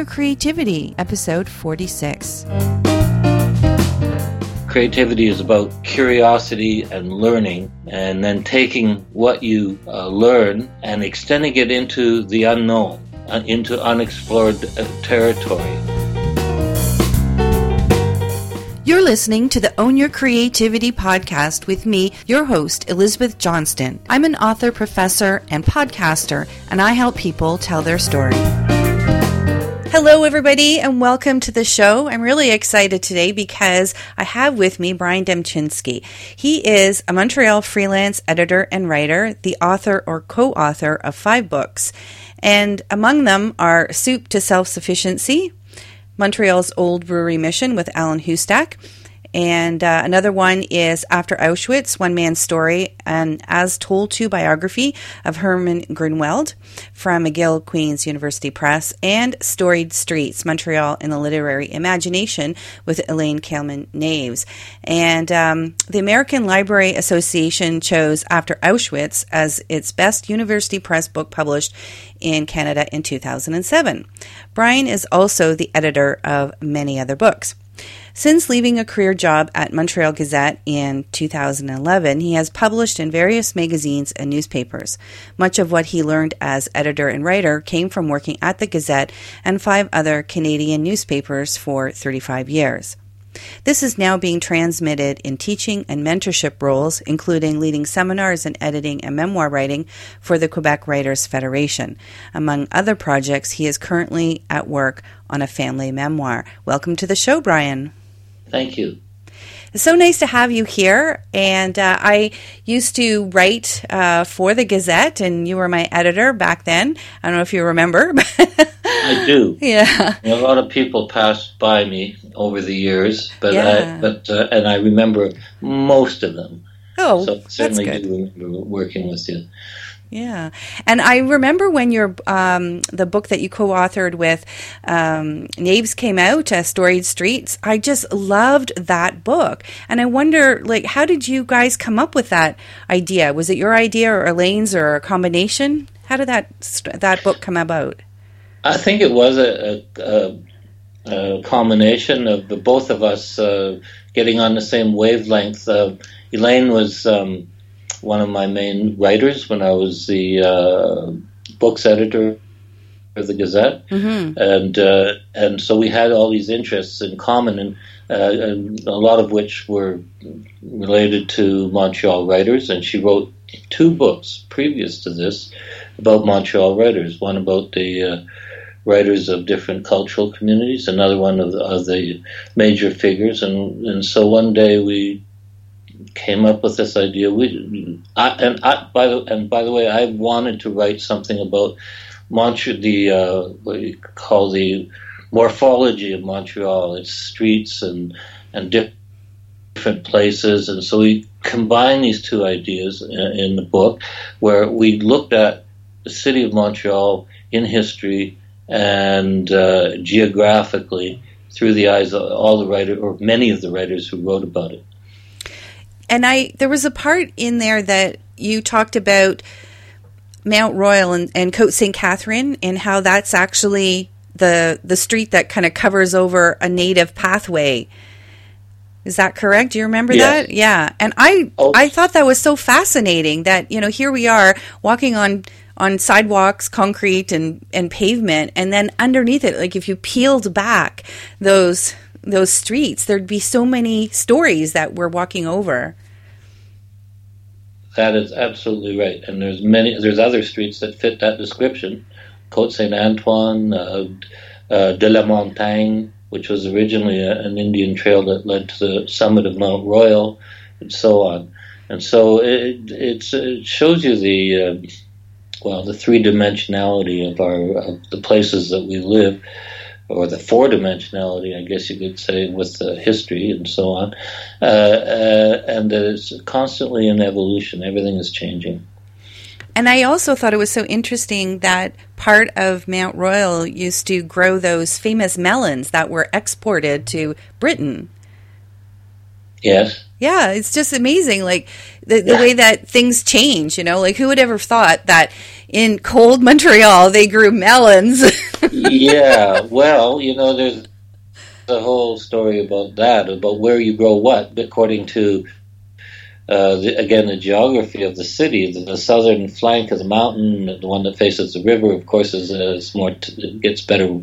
Your Creativity, episode 46. Creativity is about curiosity and learning, and then taking what you learn and extending it into the unknown, into unexplored territory. You're listening to the Own Your Creativity podcast with me, your host, Elizabeth Johnston. I'm an author, professor, and podcaster, and I help people tell their story. Hello, everybody, and welcome to the show. I'm really excited today because I have with me Brian Demchinski. He is a Montreal freelance editor and writer, the author or co-author of 5 books, and among them are Soup to Self-Sufficiency, Montreal's Old Brewery Mission with Alan Hustak, and another one is After Auschwitz, One Man's Story, an As Told To biography of Herman Grunwald from McGill-Queen's University Press, and Storied Streets, Montreal and the Literary Imagination with Elaine Kalman-Naves. And the American Library Association chose After Auschwitz as its best university press book published in Canada in 2007. Brian is also the editor of many other books. Since leaving a career job at Montreal Gazette in 2011, he has published in various magazines and newspapers. Much of what he learned as editor and writer came from working at the Gazette and 5 other Canadian newspapers for 35 years. This is now being transmitted in teaching and mentorship roles, including leading seminars in editing and memoir writing for the Quebec Writers' Federation. Among other projects, he is currently at work on a family memoir. Welcome to the show, Brian. Thank you. It's so nice to have you here, and I used to write for the Gazette, and you were my editor back then. I don't know if you remember. I do. Yeah. A lot of people passed by me over the years, but yeah. And I remember most of them. Oh, so certainly that's good. I do remember working with you. Yeah. And I remember when your the book that you co-authored with Naves came out, Storied Streets, I just loved that book. And I wonder, like, how did you guys come up with that idea? Was it your idea or Elaine's or a combination? How did that book come about? I think it was a combination of the both of us getting on the same wavelength. Elaine was one of my main writers when I was the books editor for the Gazette, mm-hmm. And so we had all these interests in common, and a lot of which were related to Montreal writers. And she wrote 2 books previous to this about Montreal writers, one about the writers of different cultural communities, another one of the major figures, and so one day we came up with this idea. By the way, I wanted to write something about Montreal, what you call the morphology of Montreal, its streets and different places. And so we combined these 2 ideas in the book, where we looked at the city of Montreal in history and geographically through the eyes of all the writers, or many of the writers who wrote about it. And there was a part in there that you talked about Mount Royal and Côte Saint Catherine, and how that's actually the street that kind of covers over a native pathway. Is that correct? Do you remember that? Yeah. And I thought that was so fascinating that, you know, here we are walking on sidewalks, concrete and pavement, and then underneath it, like if you peeled back those streets, there'd be so many stories that we're walking over. That is absolutely right, and there's other streets that fit that description. Côte Saint Antoine, de la Montagne, which was originally an Indian trail that led to the summit of Mount Royal, and so on. And so it shows you the three-dimensionality of the places that we live, or the 4-dimensionality, I guess you could say, with the history and so on, and that it's constantly in evolution. Everything is changing. And I also thought it was so interesting that part of Mount Royal used to grow those famous melons that were exported to Britain. Yes. Yeah, it's just amazing, like, the way that things change, you know? Like, who would ever thought that in cold Montreal they grew melons? Yeah, well, you know, there's a whole story about that, about where you grow what, according to, again, the geography of the city. The southern flank of the mountain, the one that faces the river, of course, is more gets better,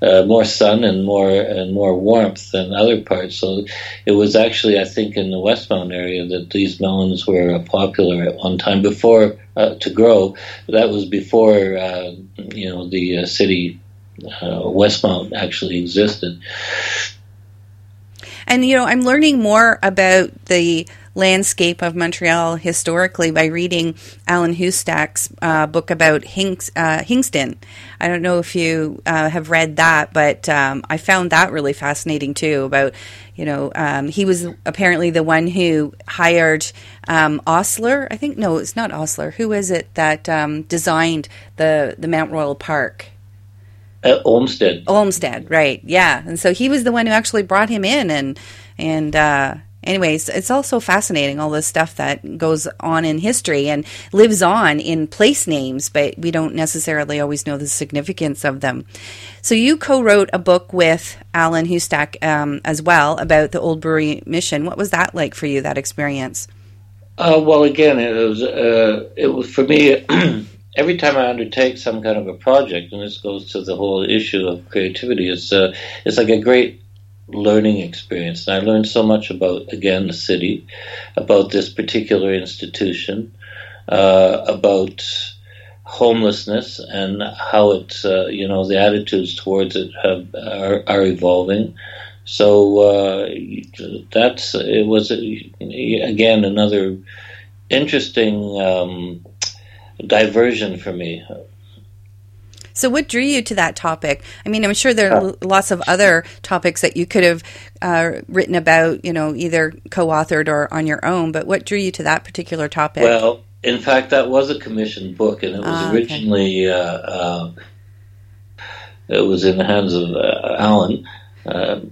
more sun and more warmth than other parts. So it was actually, I think, in the Westmount area that these melons were popular at one time before to grow. That was before the city Westmount actually existed. And I'm learning more about the landscape of Montreal historically by reading Alan Hustak's book about Hingston. I don't know if you have read that, but I found that really fascinating too. About he was apparently the one who hired Osler. I think no, it's not Osler. Who is it that designed the Mount Royal Park? Olmsted, right? Yeah, and so he was the one who actually brought him in and. Anyways, it's also fascinating, all this stuff that goes on in history and lives on in place names, but we don't necessarily always know the significance of them. So you co-wrote a book with Alan Hustak as well about the Oldbury Mission. What was that like for you, that experience? Well, again, it was for me, every time I undertake some kind of a project, and this goes to the whole issue of creativity, it's like a great learning experience. And I learned so much about, again, the city, about this particular institution, about homelessness and how it's, the attitudes towards it are evolving. So it was, again, another interesting diversion for me. So what drew you to that topic? I mean, I'm sure there are lots of other topics that you could have written about, either co-authored or on your own, but what drew you to that particular topic? Well, in fact, that was a commissioned book, and it was originally, it was in the hands of Alan, but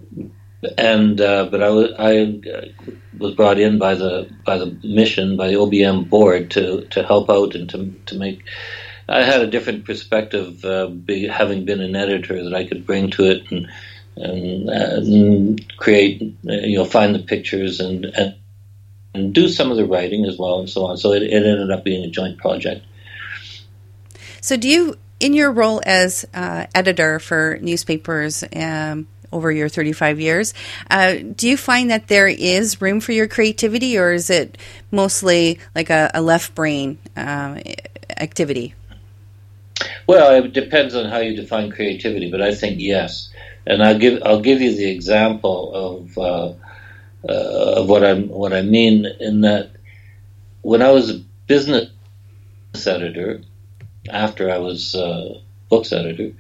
I was brought in by the mission, by the OBM board to help out and to make... I had a different perspective, having been an editor, that I could bring to it and create, find the pictures and do some of the writing as well and so on. So it ended up being a joint project. So do you, in your role as editor for newspapers over your 35 years, do you find that there is room for your creativity, or is it mostly like a left brain activity? Well, it depends on how you define creativity, but I think yes. And I'll give you the example of what I mean, in that when I was a business editor, after I was books editor,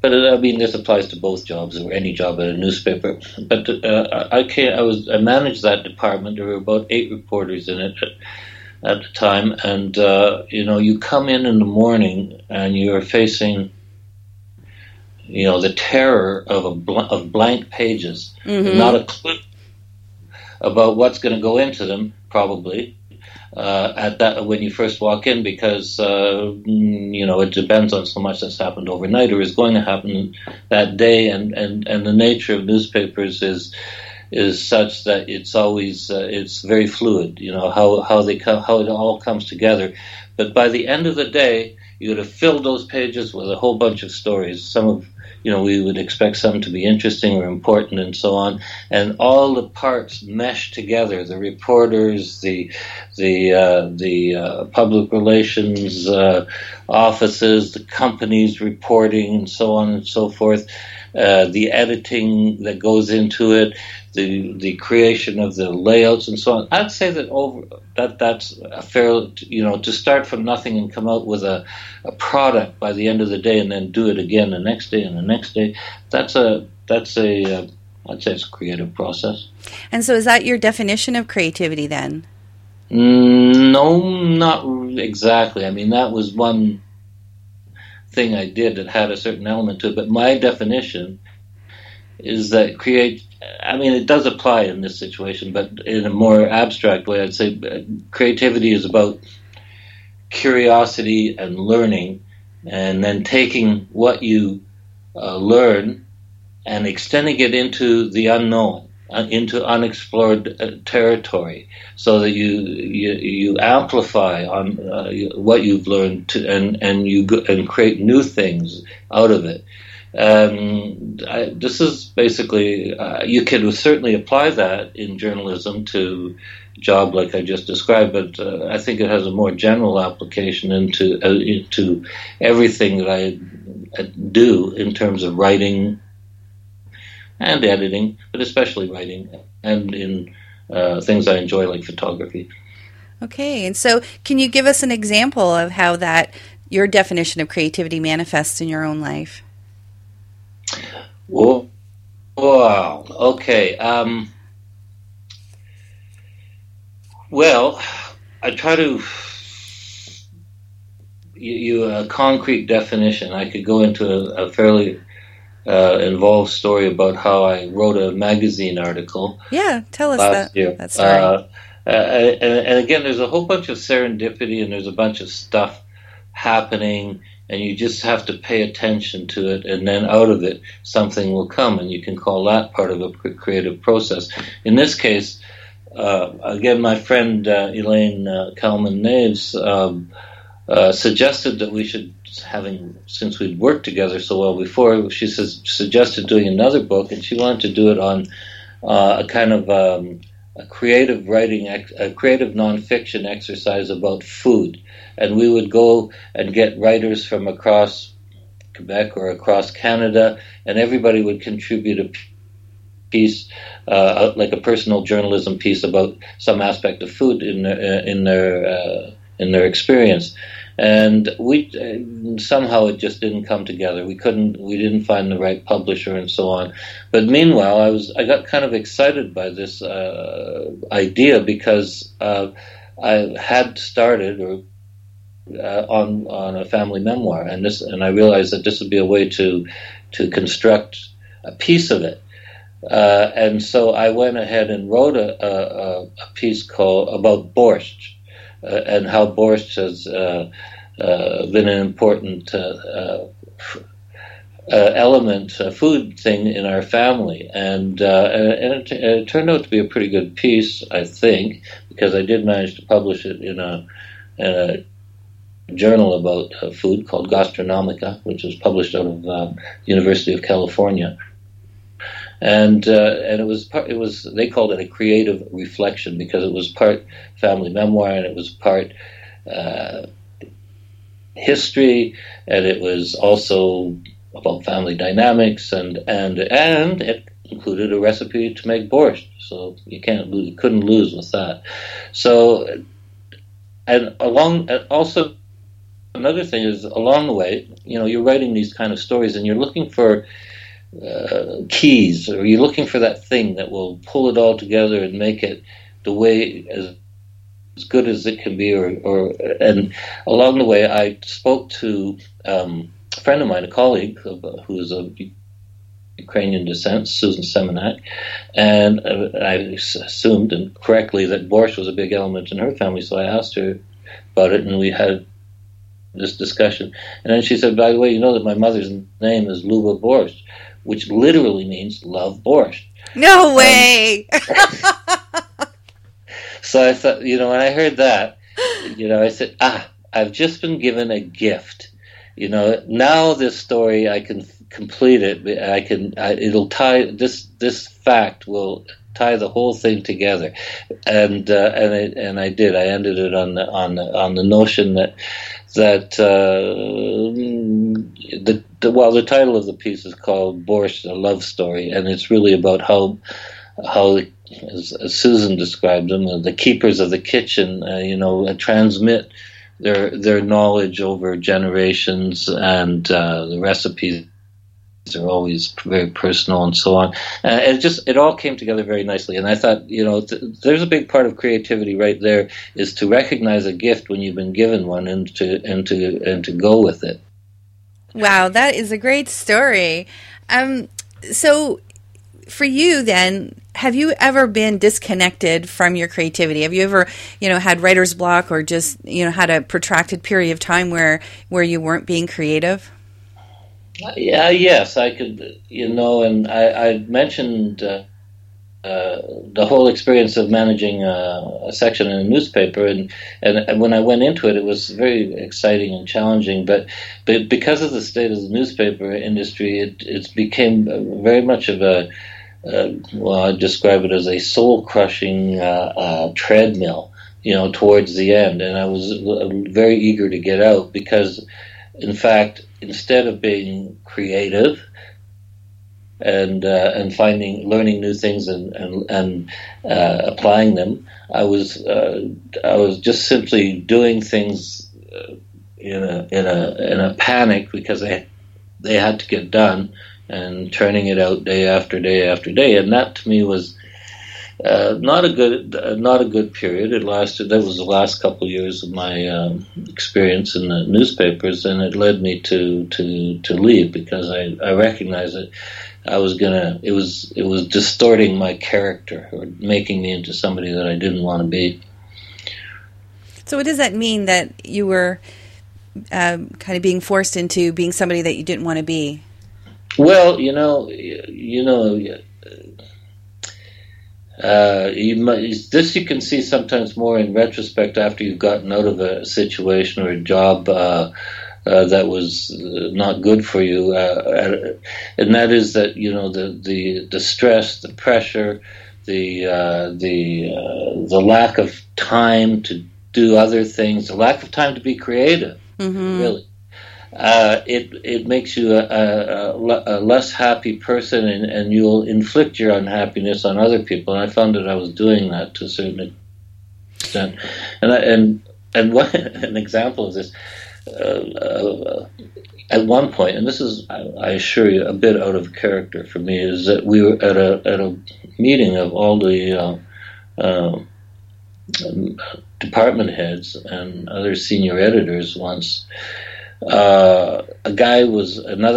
but I mean this applies to both jobs or any job at a newspaper. But I managed that department. There were about 8 reporters in it at the time, and you come in the morning and you're facing the terror of of blank pages, mm-hmm. Not a clue about what's going to go into them, probably at that when you first walk in, because it depends on so much that's happened overnight or is going to happen that day, and the nature of newspapers is such that it's always it's very fluid, how it all comes together. But by the end of the day, you would have filled those pages with a whole bunch of stories. Some of we would expect some to be interesting or important and so on, and all the parts mesh together: the reporters, the public relations offices, the companies reporting, and so on and so forth. The editing that goes into it, the creation of the layouts and so on. I'd say that that's a fair, to start from nothing and come out with a product by the end of the day, and then do it again the next day and the next day. That's I'd say it's a creative process. And so, is that your definition of creativity then? No, not exactly. I mean, that was one thing I did that had a certain element to it, but my definition is that it does apply in this situation, but in a more abstract way, I'd say creativity is about curiosity and learning, and then taking what you learn and extending it into the unknown, into unexplored territory, so that you amplify on what you've learned to, and create new things out of it. This is basically you could certainly apply that in journalism to a job like I just described, but I think it has a more general application into everything that I do in terms of writing and editing, but especially writing, and in things I enjoy like photography. Okay, and so can you give us an example of how that your definition of creativity manifests in your own life? Wow. Okay. Well, I try to a concrete definition. I could go into a fairly involved story about how I wrote a magazine article. Yeah, tell us that. Year. That's right. And again, there's a whole bunch of serendipity, and there's a bunch of stuff happening. And you just have to pay attention to it, and then out of it, something will come, and you can call that part of a creative process. In this case, again, my friend Elaine Kalman-Naves suggested that we should, since we'd worked together so well before, she suggested doing another book, and she wanted to do it on a kind of a creative writing, a creative nonfiction exercise about food. And we would go and get writers from across Quebec or across Canada, and everybody would contribute a piece, like a personal journalism piece about some aspect of food in their experience. And we somehow it just didn't come together. We didn't find the right publisher and so on. But meanwhile, I got kind of excited by this idea because I had started on a family memoir, and I realized that this would be a way to construct a piece of it, and so I went ahead and wrote a piece about borscht, and how borscht has been an important element, a food thing in our family, and it turned out to be a pretty good piece, I think, because I did manage to publish it in a journal about food called Gastronomica, which was published out of University of California, and it was they called it a creative reflection because it was part family memoir and it was part history, and it was also about family dynamics, and it included a recipe to make borscht, so you couldn't lose with that. So and also. Another thing is, along the way, you're writing these kind of stories and you're looking for keys, or you're looking for that thing that will pull it all together and make it the way as good as it can be. And along the way, I spoke to a friend of mine, a colleague who is of Ukrainian descent, Susan Semenak, and I assumed, and correctly, that borscht was a big element in her family, so I asked her about it, and we had this discussion, and then she said, by the way, that my mother's name is Luba Borscht, which literally means love borscht. No way. So I thought, when I heard that, I said, I've just been given a gift. Now this story, I can complete it. It'll tie this fact will tie the whole thing together, and I did. I ended it on the notion that the title of the piece is called Borscht, a Love Story, and it's really about how as Susan described them, the keepers of the kitchen, transmit their knowledge over generations, and the recipes are always very personal and so on. It all came together very nicely, and I thought, there's a big part of creativity right there, is to recognize a gift when you've been given one and to go with it. Wow, that is a great story. So for you then, have you ever been disconnected from your creativity? Have you ever, had writer's block, or just, had a protracted period of time where you weren't being creative? Yes, I could, and I mentioned the whole experience of managing a section in a newspaper, and when I went into it, it was very exciting and challenging, but because of the state of the newspaper industry, it became very much of a, I'd describe it as a soul-crushing treadmill, towards the end, and I was very eager to get out because, in fact, instead of being creative and learning new things and applying them, I was just simply doing things in a panic because they had to get done, and turning it out day after day after day, and that to me was not a good period. It lasted. That was the last couple of years of my experience in the newspapers, and it led me to leave because I recognized that I was gonna. It was distorting my character or making me into somebody that I didn't want to be. So, what does that mean that you were kind of being forced into being somebody that you didn't want to be? Well, this you can see sometimes more in retrospect after you've gotten out of a situation or a job that was not good for you, and that is that the stress, the pressure, the lack of time to do other things, the lack of time to be creative, mm-hmm. really. It makes you a less happy person, and you'll inflict your unhappiness on other people. And I found that I was doing that to a certain extent. And an example of this, at one point, and this is, I assure you, a bit out of character for me, is that we were at a meeting of all the department heads and other senior editors once. Another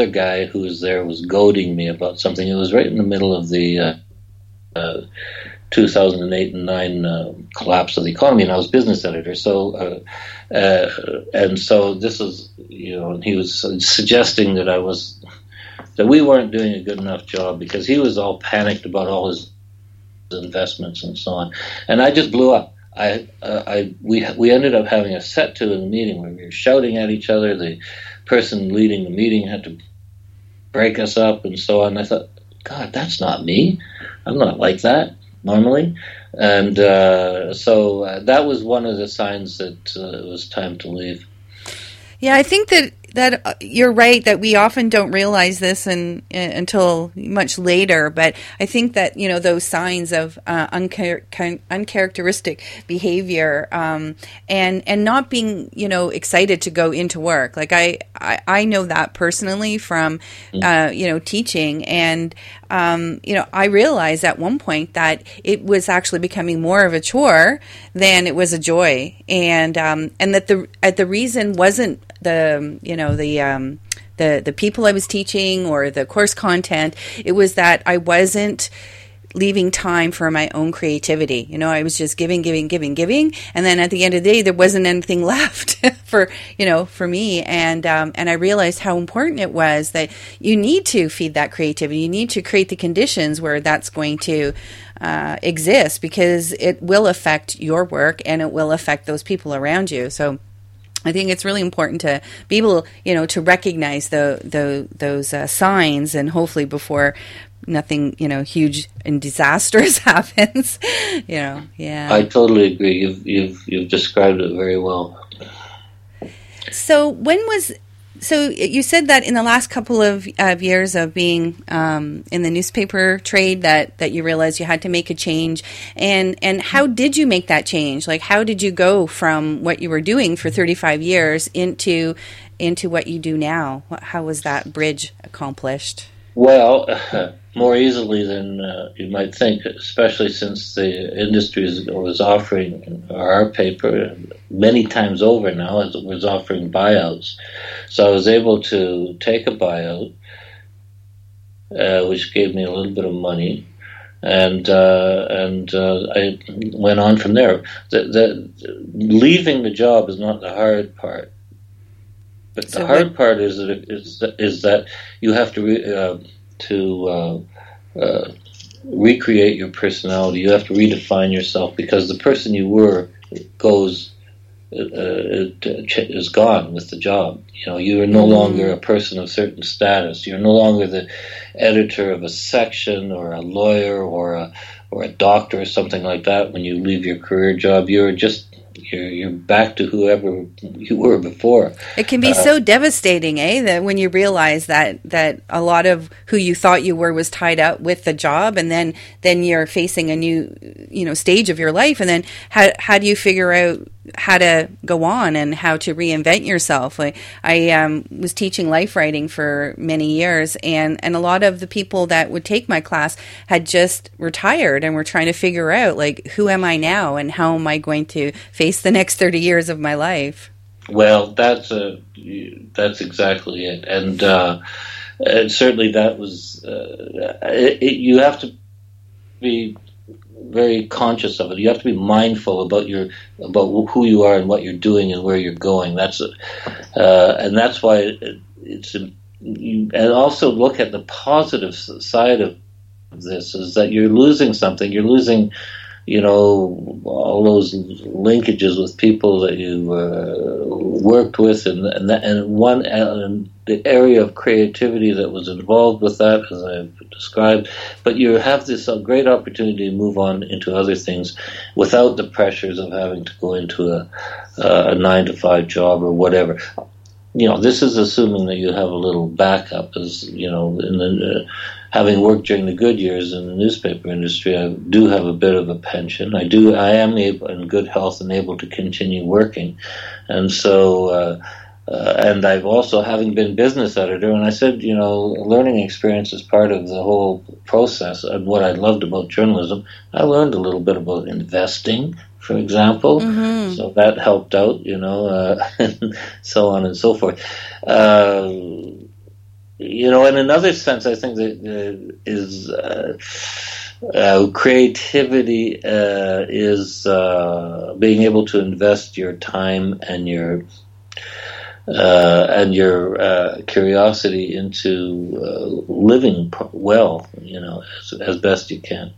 guy who was there was goading me about something. It was right in the middle of the 2008 and 2009 collapse of the economy, and I was business editor. So this was, he was suggesting that that we weren't doing a good enough job because he was all panicked about all his investments and so on. And I just blew up. We ended up having a set to in the meeting where we were shouting at each other. The person leading the meeting had to break us up and so on. I thought, God, that's not me. I'm not like that normally. And so that was one of the signs that it was time to leave. Yeah, I think that you're right, that we often don't realize this until much later. But I think that, those signs of uncharacteristic behavior and not being, excited to go into work. Like I know that personally from, teaching. And, I realized at one point that it was actually becoming more of a chore than it was a joy. And that the reason wasn't the people I was teaching or the course content. It was that I wasn't leaving time for my own creativity. I was just giving. And then at the end of the day, there wasn't anything left for me. And I realized how important it was that you need to feed that creativity. You need to create the conditions where that's going to exist, because it will affect your work and it will affect those people around you. So I think it's really important to be able, to recognize those signs, and hopefully before nothing, huge and disastrous happens. Yeah. I totally agree. You've described it very well. So so you said that in the last couple of years of being in the newspaper trade that you realized you had to make a change. And how did you make that change? Like, how did you go from what you were doing for 35 years into what you do now? How was that bridge accomplished? Well, more easily than you might think, especially since the industry was offering our paper many times over now, as it was offering buyouts. So I was able to take a buyout, which gave me a little bit of money, and I went on from there. Leaving the job is not the hard part. But so the hard part is that you have to recreate your personality. You have to redefine yourself, because the person you were is gone with the job. You know, you are no longer a person of certain status. You're no longer the editor of a section or a lawyer or a doctor or something like that. When you leave your career job, you're back to whoever you were before. It can be so devastating, that when you realize that a lot of who you thought you were was tied up with the job, and then you're facing a new, stage of your life, and then how do you figure out how to go on and how to reinvent yourself? Like, I was teaching life writing for many years, and a lot of the people that would take my class had just retired and were trying to figure out, like, who am I now and how am I going to face the next 30 years of my life? Well, that's exactly it. And certainly that was, you have to be very conscious of it. You have to be mindful about who you are and what you're doing and where you're going. That's and that's why and also look at the positive side of this, is that you're losing something. You're losing, all those linkages with people that you worked with, and the area of creativity that was involved with that, as I've described. But you have this great opportunity to move on into other things without the pressures of having to go into a 9-to-5 job or whatever. This is assuming that you have a little backup. As having worked during the good years in the newspaper industry, I do have a bit of a pension. I am able, in good health, and able to continue working. And so, and I've also, having been business editor, and I said, learning experience is part of the whole process. And what I loved about journalism, I learned a little bit about investing, for example, so that helped out, so on and so forth. In another sense, I think that creativity is being able to invest your time and your curiosity into living well, as best you can.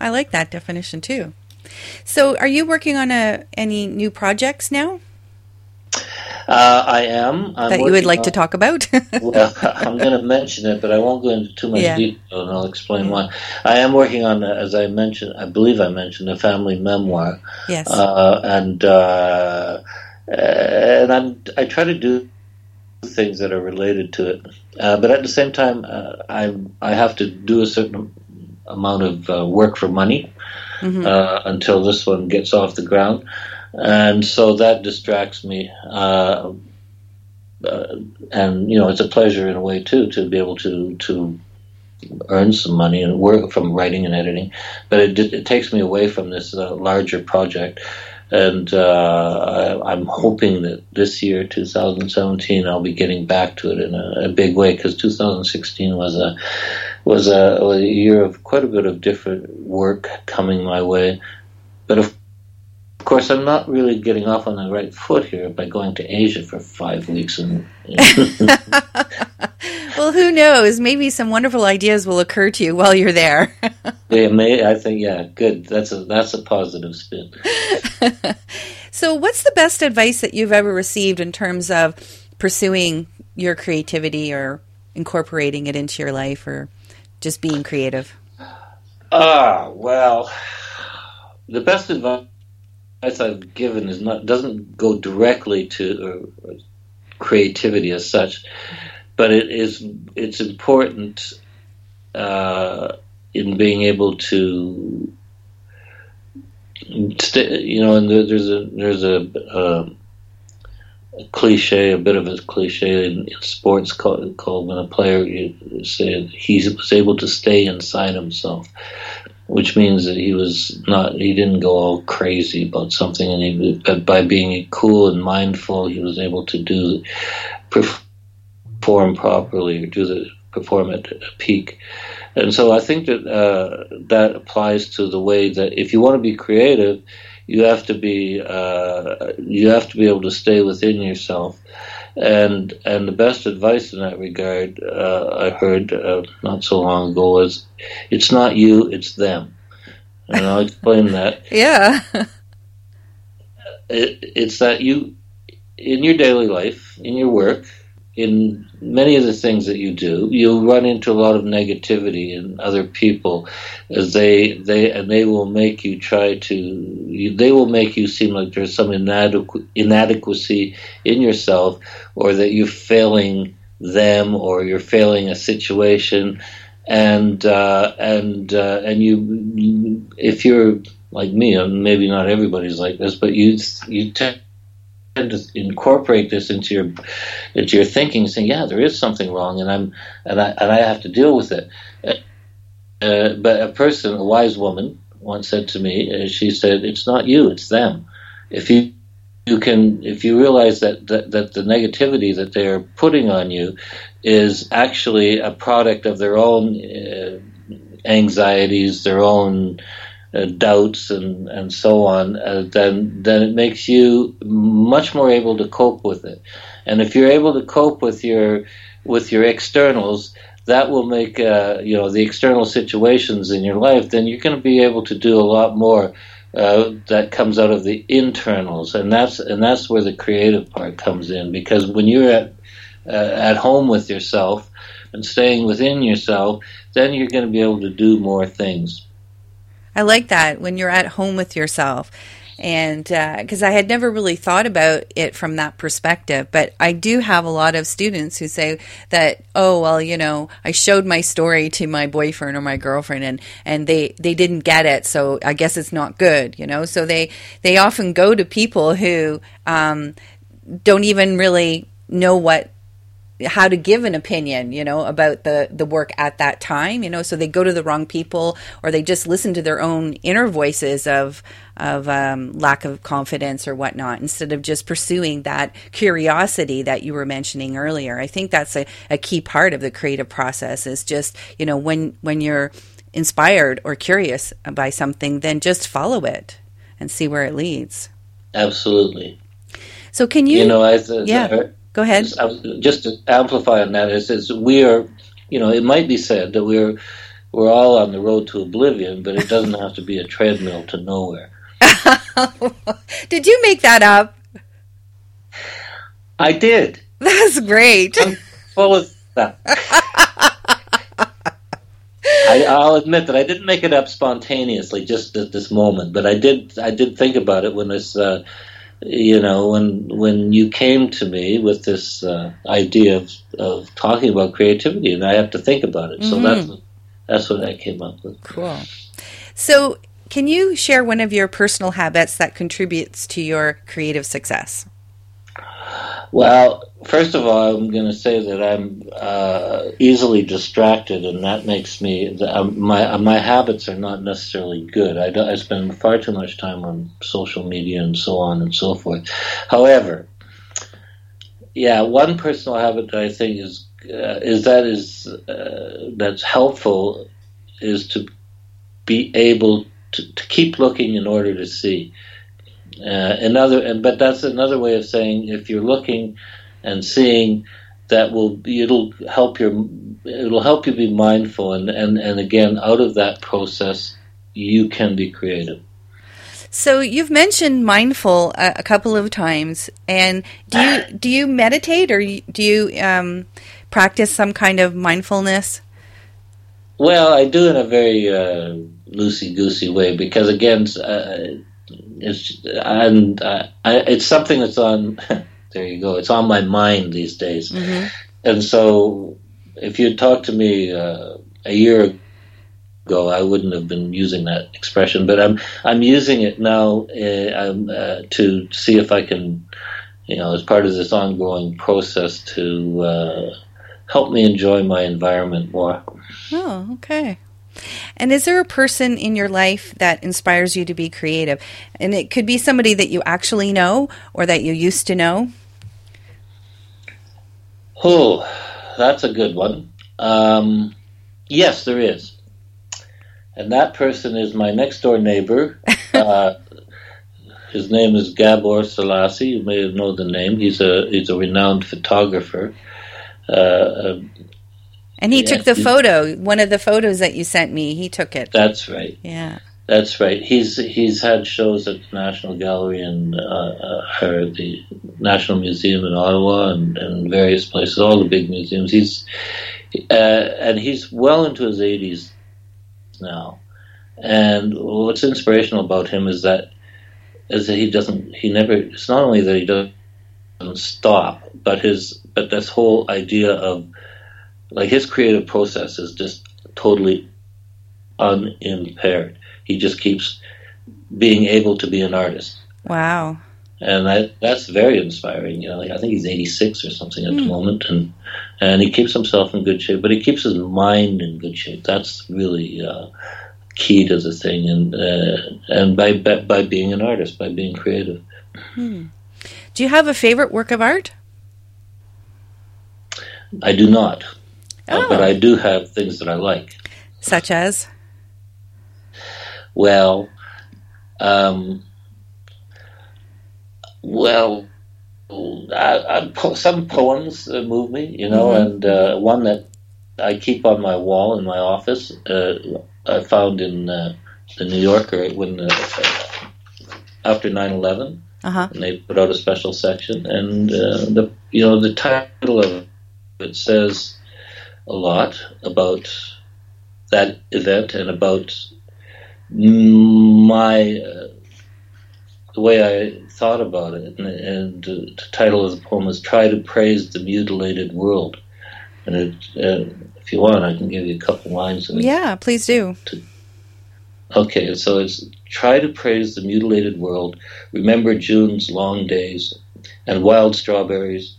I like that definition too. So, are you working on any new projects now? I am. That you would like to talk about? Well, I'm going to mention it, but I won't go into too much detail, and I'll explain why. I am working on, as I mentioned, a family memoir. Yes. And I try to do things that are related to it, but at the same time, I have to do a certain amount of work for money. Until this one gets off the ground. And so that distracts me. And it's a pleasure in a way, too, to be able to earn some money and work from writing and editing. But it takes me away from this larger project. And I'm hoping that this year, 2017, I'll be getting back to it in a big way, because 2016 was a year of quite a bit of different work coming my way. But of course, I'm not really getting off on the right foot here by going to Asia for 5 weeks. Well, who knows? Maybe some wonderful ideas will occur to you while you're there. I think, good. That's a positive spin. So what's the best advice that you've ever received in terms of pursuing your creativity or incorporating it into your life, or just being creative? Well, the best advice I've given doesn't go directly to creativity as such, but it's important in being able to stay, and there's a cliche, a bit of a cliche in sports called when a player said he was able to stay inside himself, which means that he didn't go all crazy about something, but by being cool and mindful, he was able to perform properly, or perform at a peak. And so I think that that applies to the way that if you want to be creative, you have to be able to stay within yourself And the best advice in that regard I heard not so long ago was, it's not you, it's them. And I'll explain that. Yeah. It's that you, in your daily life, in your work, in many of the things that you do, you'll run into a lot of negativity in other people, as they will make you seem like there's some inadequacy in yourself, or that you're failing them, or you're failing a situation, and you, if you're like me, and maybe not everybody's like this, but you tend to incorporate this into your thinking, saying, "Yeah, there is something wrong, and I have to deal with it." But a wise woman, once said to me, she said, "It's not you, it's them. If you realize that the negativity that they're putting on you is actually a product of their own anxieties, their own." Doubts and so on, then it makes you much more able to cope with it. And if you're able to cope with your externals, that will make the external situations in your life. Then you're going to be able to do a lot more that comes out of the internals, and that's where the creative part comes in. Because when you're at home with yourself and staying within yourself, then you're going to be able to do more things. I like that, when you're at home with yourself, and because I had never really thought about it from that perspective, but I do have a lot of students who say that, oh, well, you know, I showed my story to my boyfriend or my girlfriend and they didn't get it, so I guess it's not good, you know. So they often go to people who don't even really know how to give an opinion, you know, about the work at that time, you know, so they go to the wrong people, or they just listen to their own inner voices of lack of confidence or whatnot, instead of just pursuing that curiosity that you were mentioning earlier. I think that's a key part of the creative process, is just, you know, when you're inspired or curious by something, then just follow it and see where it leads. Absolutely. So can you... You know, go ahead. Just to amplify on that, we are, you know, it might be said that we're all on the road to oblivion, but it doesn't have to be a treadmill to nowhere. Did you make that up? I did. That's great. I'm full of stuff. I'll admit that I didn't make it up spontaneously just at this moment, but I did think about it when this. You know, when you came to me with this idea of talking about creativity, and I have to think about it. Mm-hmm. So that's what I came up with. Cool. So can you share one of your personal habits that contributes to your creative success? Well, first of all, I'm going to say that I'm easily distracted, and that makes me my habits are not necessarily good. I spend far too much time on social media and so on and so forth. However, yeah, one personal habit that I think that's helpful is to be able to keep looking in order to see. But that's another way of saying, if you're looking and seeing, it'll help you be mindful, and again, out of that process, you can be creative. So you've mentioned mindful a couple of times, and do you meditate, or do you practice some kind of mindfulness? Well, I do in a very loosey-goosey way, because again. It's something that's on. There you go. It's on my mind these days. Mm-hmm. And so, if you had talked to me a year ago, I wouldn't have been using that expression. But I'm using it now to see if I can, you know, as part of this ongoing process, to help me enjoy my environment more. Oh, okay. And is there a person in your life that inspires you to be creative? And it could be somebody that you actually know, or that you used to know. Oh, that's a good one. Yes, there is. And that person is my next door neighbor, His name is Gábor Salasi. You may know the name. He's a renowned photographer. And he took the photo. One of the photos that you sent me, he took it. That's right. Yeah. That's right. He's had shows at the National Gallery and or the National Museum in Ottawa and various places, all the big museums. He's well into his 80s now. And what's inspirational about him is that it's not only that he doesn't stop, but this whole idea of like his creative process is just totally unimpaired. He just keeps being able to be an artist. Wow. And that's very inspiring. You know, like I think he's 86 or something at the moment, and he keeps himself in good shape, but he keeps his mind in good shape. That's really key to the thing, and by being an artist, by being creative. Hmm. Do you have a favorite work of art? I do not. Oh. But I do have things that I like. Such as? Well, some poems move me, you know, mm-hmm. and one that I keep on my wall in my office, I found in the New Yorker when after 9/11, and they put out a special section, and the title of it says a lot about that event and about my the way I thought about it, and the title of the poem is "Try to Praise the Mutilated World," and if you want, I can give you a couple lines of it. Yeah, please do. Okay, so it's "Try to praise the mutilated world, remember June's long days and wild strawberries,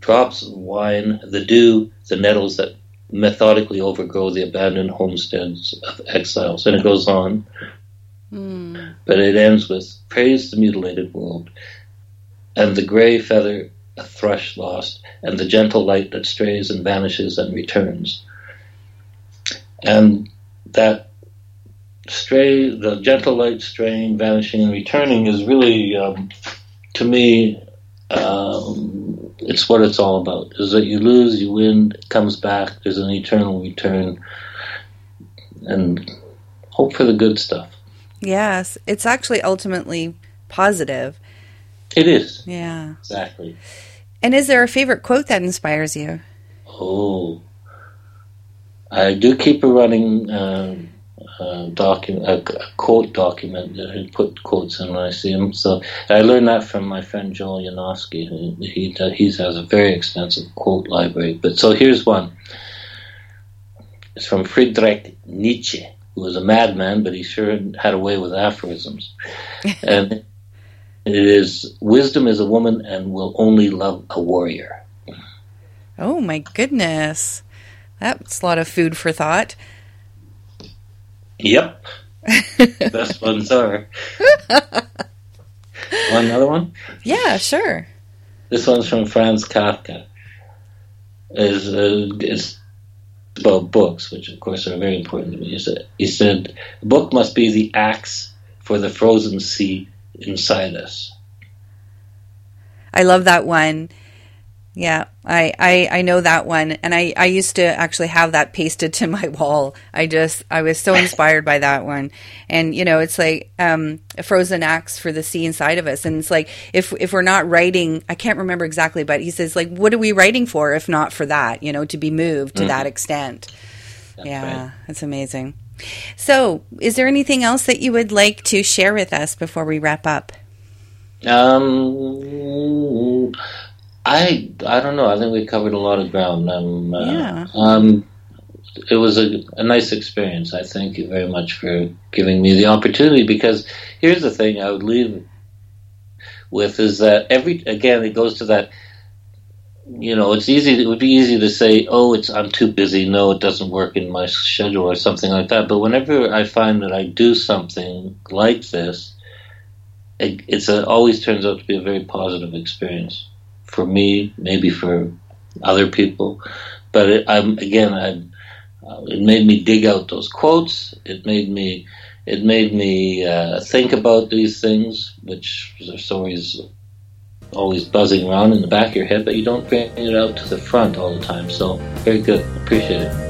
drops of wine, the dew, the nettles that methodically overgrow the abandoned homesteads of exiles." And it goes on. But it ends with "Praise the mutilated world, and the gray feather a thrush lost, and the gentle light that strays and vanishes and returns." And that stray, the gentle light straying, vanishing, and returning is really, to me, it's what it's all about, is that you lose, you win, it comes back, there's an eternal return, and hope for the good stuff. Yes, it's actually ultimately positive. It is. Yeah. Exactly. And is there a favorite quote that inspires you? Oh, I do keep a running a quote document. I put quotes in when I see them. So I learned that from my friend Joel Janowski. He has a very extensive quote library. But so here's one. It's from Friedrich Nietzsche, who was a madman, but he sure had a way with aphorisms. And it is, "Wisdom is a woman and will only love a warrior." Oh, my goodness. That's a lot of food for thought. Yep. Best ones are. Want another one? Yeah, sure. This one's from Franz Kafka. It's about books, which, of course, are very important to me. He said, "A book must be the axe for the frozen sea inside us." I love that one. Yeah, I know that one, and I used to actually have that pasted to my wall. I was so inspired by that one, and it's like a frozen axe for the sea inside of us, and it's like if we're not writing, I can't remember exactly, but he says, like, what are we writing for if not for that? To be moved to that extent. That's right. That's amazing. So, is there anything else that you would like to share with us before we wrap up? I don't know. I think we covered a lot of ground. It was a nice experience. I thank you very much for giving me the opportunity, because here's the thing I would leave with is that it goes to that, it would be easy to say, I'm too busy, no, it doesn't work in my schedule or something like that. But whenever I find that I do something like this, it always turns out to be a very positive experience for me, maybe for other people. But it made me dig out those quotes. It made me It made me think about these things, which are always buzzing around in the back of your head, but you don't bring it out to the front all the time. So very good. Appreciate it.